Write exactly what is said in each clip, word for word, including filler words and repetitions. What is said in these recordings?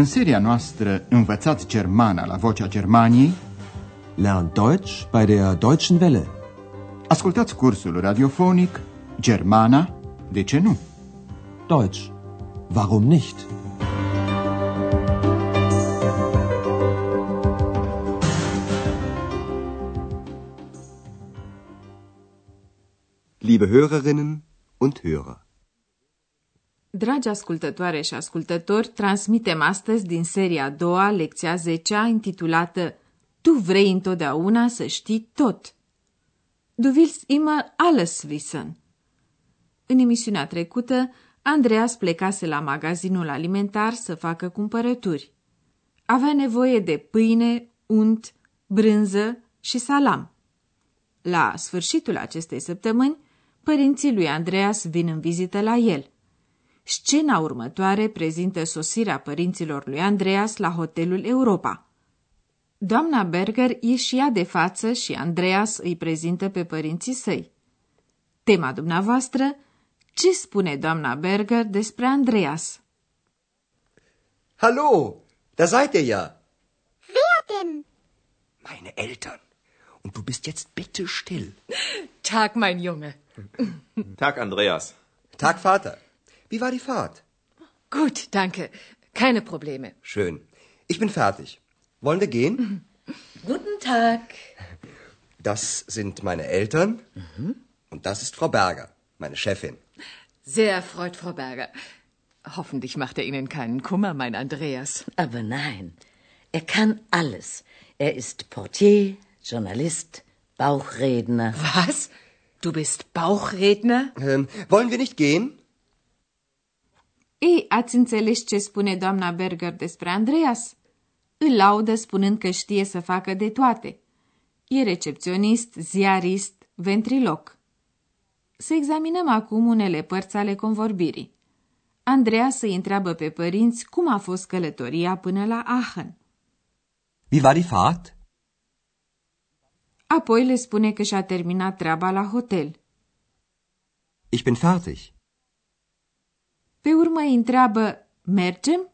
În seria noastră Învățați Germana la Vocea Germaniei, Lern Deutsch bei der Deutschen Welle. Ascultați cursul radiofonic Germana, de ce nu? Deutsch, warum nicht? Liebe Hörerinnen und Hörer. Dragi ascultătoare și ascultători, transmitem astăzi din seria a doua, lecția zecea, intitulată Tu vrei întotdeauna să știi tot. Du willst immer alles wissen. În emisiunea trecută, Andreas plecase la magazinul alimentar să facă cumpărături. Avea nevoie de pâine, unt, brânză și salam. La sfârșitul acestei săptămâni, părinții lui Andreas vin în vizită la el. Scena următoare prezintă sosirea părinților lui Andreas la hotelul Europa. Doamna Berger ieșea de față și Andreas îi prezintă pe părinții săi. Tema dumneavoastră, ce spune doamna Berger despre Andreas? Hallo, da seid ihr ja. Wer denn? Meine Eltern. Und du bist jetzt bitte still. Tag, mein Junge. Tag, Andreas. Tag, Vater. Wie war die Fahrt? Gut, danke. Keine Probleme. Schön. Ich bin fertig. Wollen wir gehen? Guten Tag. Das sind meine Eltern. Mhm. Und das ist Frau Berger, meine Chefin. Sehr erfreut, Frau Berger. Hoffentlich macht er Ihnen keinen Kummer, mein Andreas. Aber nein, er kann alles. Er ist Portier, Journalist, Bauchredner. Was? Du bist Bauchredner? Ähm, wollen wir nicht gehen? Ei, ați înțeles ce spune doamna Berger despre Andreas? Îl laudă spunând că știe să facă de toate. E recepționist, ziarist, ventriloc. Să examinăm acum unele părți ale convorbirii. Andreas îi întreabă pe părinți cum a fost călătoria până la Aachen. Wie war die Fahrt? Apoi le spune că și-a terminat treaba la hotel. Ich bin fertig. Pe urmă îi întreabă, mergem?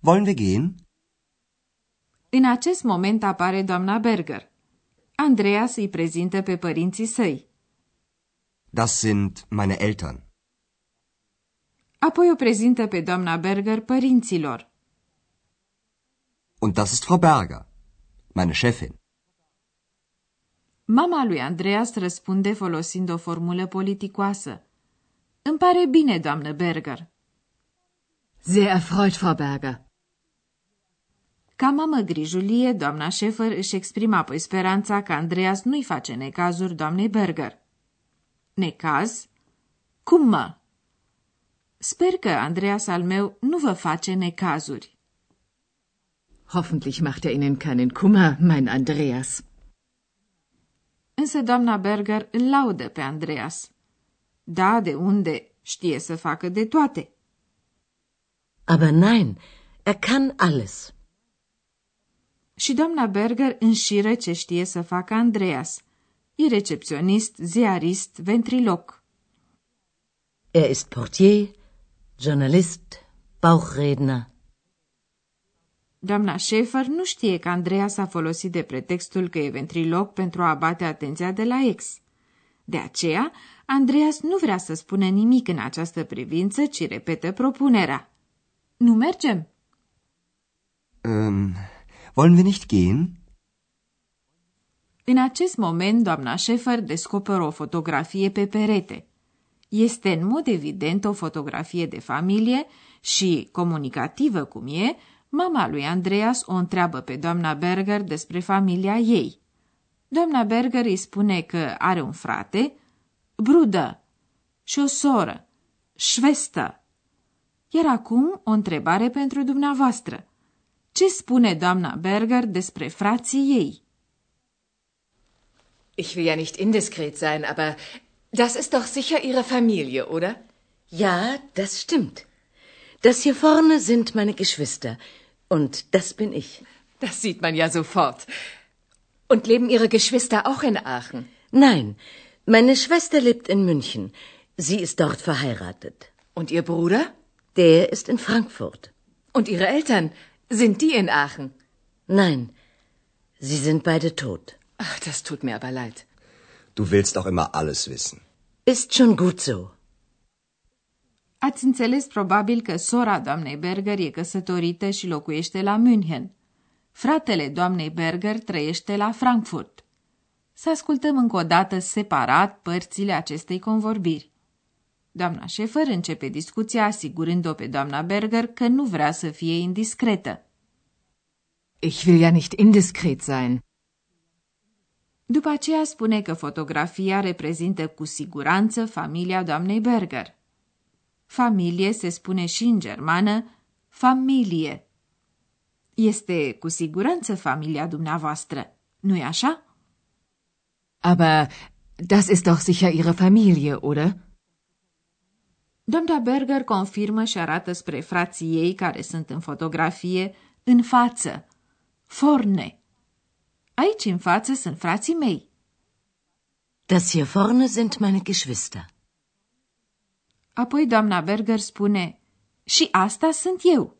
Wollen wir gehen? În acest moment apare doamna Berger. Andreas îi prezintă pe părinții săi. Das sind meine Eltern. Apoi o prezintă pe doamna Berger părinților. Und das ist Frau Berger, meine Chefin. Mama lui Andreas răspunde folosind o formulă politicoasă. Îmi pare bine, doamnă Berger. Sehr erfreut, Frau Berger. Ca mamă grijulie, doamna Schäfer își exprima apoi speranța că Andreas nu-i face necazuri doamnei Berger. Necaz? Cum mă? Sper că Andreas al meu nu vă face necazuri. Hoffentlich macht er Ihnen keinen Kummer, mein Andreas. Însă doamna Berger îl laudă pe Andreas. Da, de unde, știe să facă de toate. Aber nein, er kann alles. Și doamna Berger înșiră ce știe să facă Andreas. E recepționist, ziarist, ventriloc. Er ist Portier, Journalist, Bauchredner. Doamna Schäfer nu știe că Andreas a folosit de pretextul că e ventriloc pentru a abate atenția de la ex. De aceea, Andreas nu vrea să spună nimic în această privință, ci repetă propunerea. Nu mergem? Um, wollen wir nicht gehen? În acest moment, doamna Schäfer descoperă o fotografie pe perete. Este în mod evident o fotografie de familie și, comunicativă cum e, mama lui Andreas o întreabă pe doamna Berger despre familia ei. Doamna Berger îi spune că are un frate, brudă, și o soră, șvestă. Iar acum o întrebare pentru dumneavoastră. Ce spune doamna Berger despre frații ei? Ich will ja nicht indiskret sein, aber das ist doch sicher ihre Familie, oder? Ja, das stimmt. Das hier vorne sind meine Geschwister und das bin ich. Das sieht man ja sofort. Und leben Ihre Geschwister auch in Aachen? Nein, meine Schwester lebt in München. Sie ist dort verheiratet. Und Ihr Bruder? Der ist in Frankfurt. Und Ihre Eltern, sind die in Aachen? Nein, sie sind beide tot. Ach, das tut mir aber leid. Du willst doch immer alles wissen. Ist schon gut so. Ați înțeles probabil că sora doamnei Berger e căsătorită și locuiește la München. Fratele doamnei Berger trăiește la Frankfurt. Să ascultăm încă o dată separat părțile acestei convorbiri. Doamna Schäfer începe discuția asigurând-o pe doamna Berger că nu vrea să fie indiscretă. Ich will ja nicht indiskret sein. După aceea spune că fotografia reprezintă cu siguranță familia doamnei Berger. Familie se spune și în germană Familie. Este cu siguranță familia dumneavoastră, nu-i așa? Aber das ist doch sicher ihre Familie, oder? Doamna Berger confirmă și arată spre frații ei care sunt în fotografie în față. Vorne. Aici în față sunt frații mei. Das hier vorne sind meine Geschwister. Apoi doamna Berger spune, și asta sunt eu.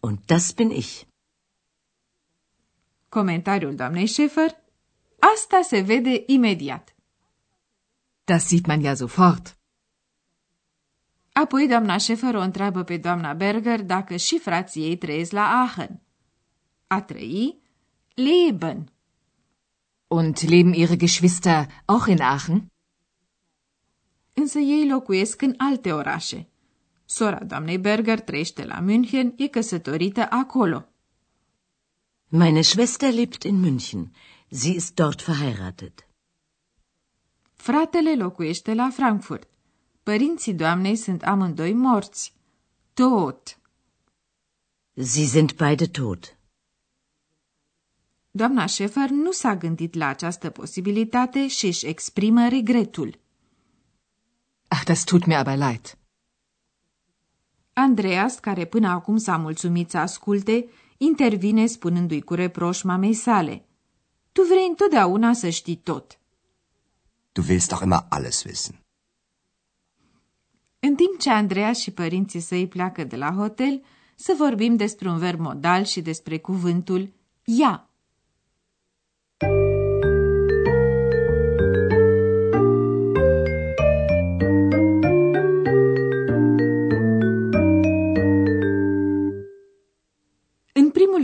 Und das bin ich. Comentariul doamnei Schäfer, asta se vede imediat. Das sieht man ja sofort. Apoi doamna Schäfer o întreabă pe doamna Berger dacă și frații ei trăiesc la Aachen. A trăi, leben. Und leben ihre Geschwister auch in Aachen? Însă ei locuiesc în alte orașe. Sora doamnei Berger trăiește la München, e căsătorită acolo. Meine Schwester lebt in München. Sie ist dort verheiratet. Fratele locuiește la Frankfurt. Părinții doamnei sunt amândoi morți. Tot. Sie sind beide tot. Doamna Schäfer nu s-a gândit la această posibilitate și își exprimă regretul. Ach, das tut mir aber leid. Andreas, care până acum s-a mulțumit să asculte, intervine spunându-i cu reproș mamei sale. Tu vrei întotdeauna să știi tot. Du willst doch immer alles wissen. În timp ce Andreas și părinții săi pleacă de la hotel, să vorbim despre un verb modal și despre cuvântul ia.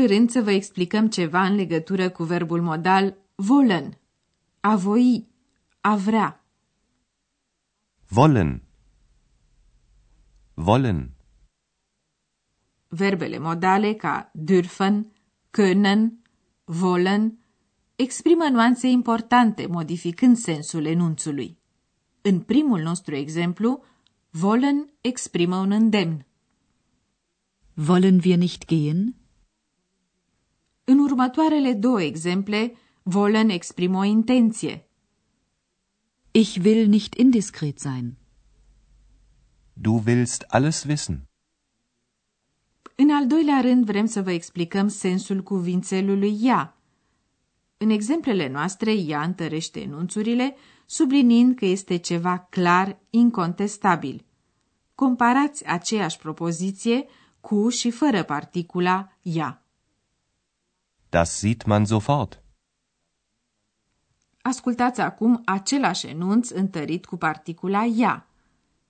Rând să vă explicăm ceva în legătură cu verbul modal wollen, a voi, a vrea. Wollen. Wollen. Verbele modale ca dürfen, können, wollen exprimă nuanțe importante, modificând sensul enunțului. În primul nostru exemplu, wollen exprimă un îndemn. Wollen wir nicht gehen? În următoarele două exemple, wollen exprimă o intenție. Ich will nicht indiskret sein. Du willst alles wissen. În al doilea rând vrem să vă explicăm sensul cuvințelului ia. În exemplele noastre, ea întărește enunțurile, subliniind că este ceva clar, incontestabil. Comparați aceeași propoziție cu și fără particula ia. Das sieht man sofort. Ascultați acum același enunț întărit cu particula ia.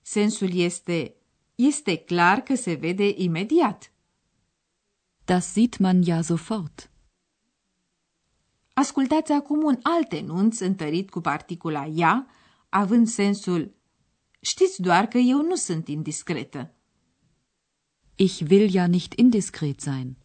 Sensul este, este clar că se vede imediat. Das sieht man ja sofort. Ascultați acum un alt enunț întărit cu particula ia, având sensul, știți doar că eu nu sunt indiscretă. Ich will ja nicht indiskret sein.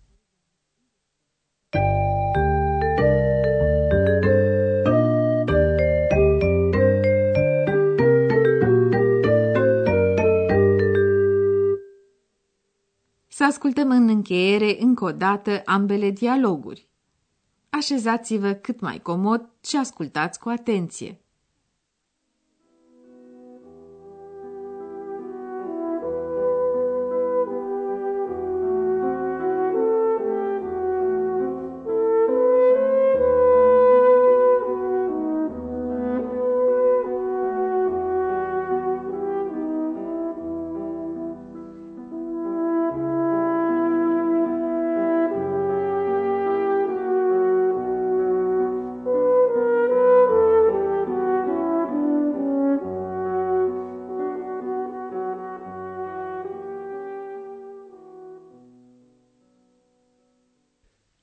Să ascultăm în încheiere încă o dată ambele dialoguri. Așezați-vă cât mai comod și ascultați cu atenție.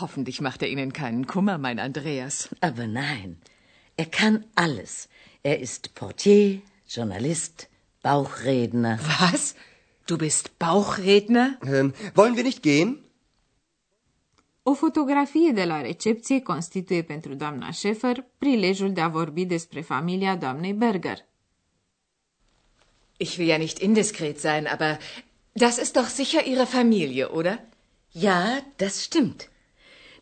Hoffentlich macht er Ihnen keinen Kummer, mein Andreas. Aber nein, er kann alles. Er ist Portier, Journalist, Bauchredner. Was? Du bist Bauchredner? Ähm, wollen wir nicht gehen? O fotografie de la recepție constituie pentru doamna Schäfer prilejul de a vorbi despre familia doamnei Berger. Ich will ja nicht indiskret sein, aber das ist doch sicher Ihre Familie, oder? Ja, das stimmt.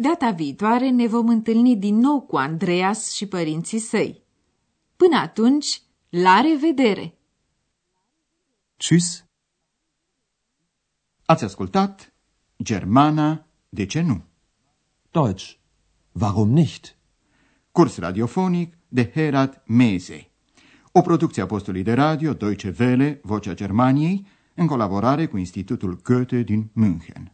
Data viitoare ne vom întâlni din nou cu Andreas și părinții săi. Până atunci, la revedere! Tschüss! Ați ascultat Germana, de ce nu? Deutsch, warum nicht? Curs radiofonic de Herat Mese. O producție a postului de radio Deutsche Welle, Vocea Germaniei, în colaborare cu Institutul Goethe din München.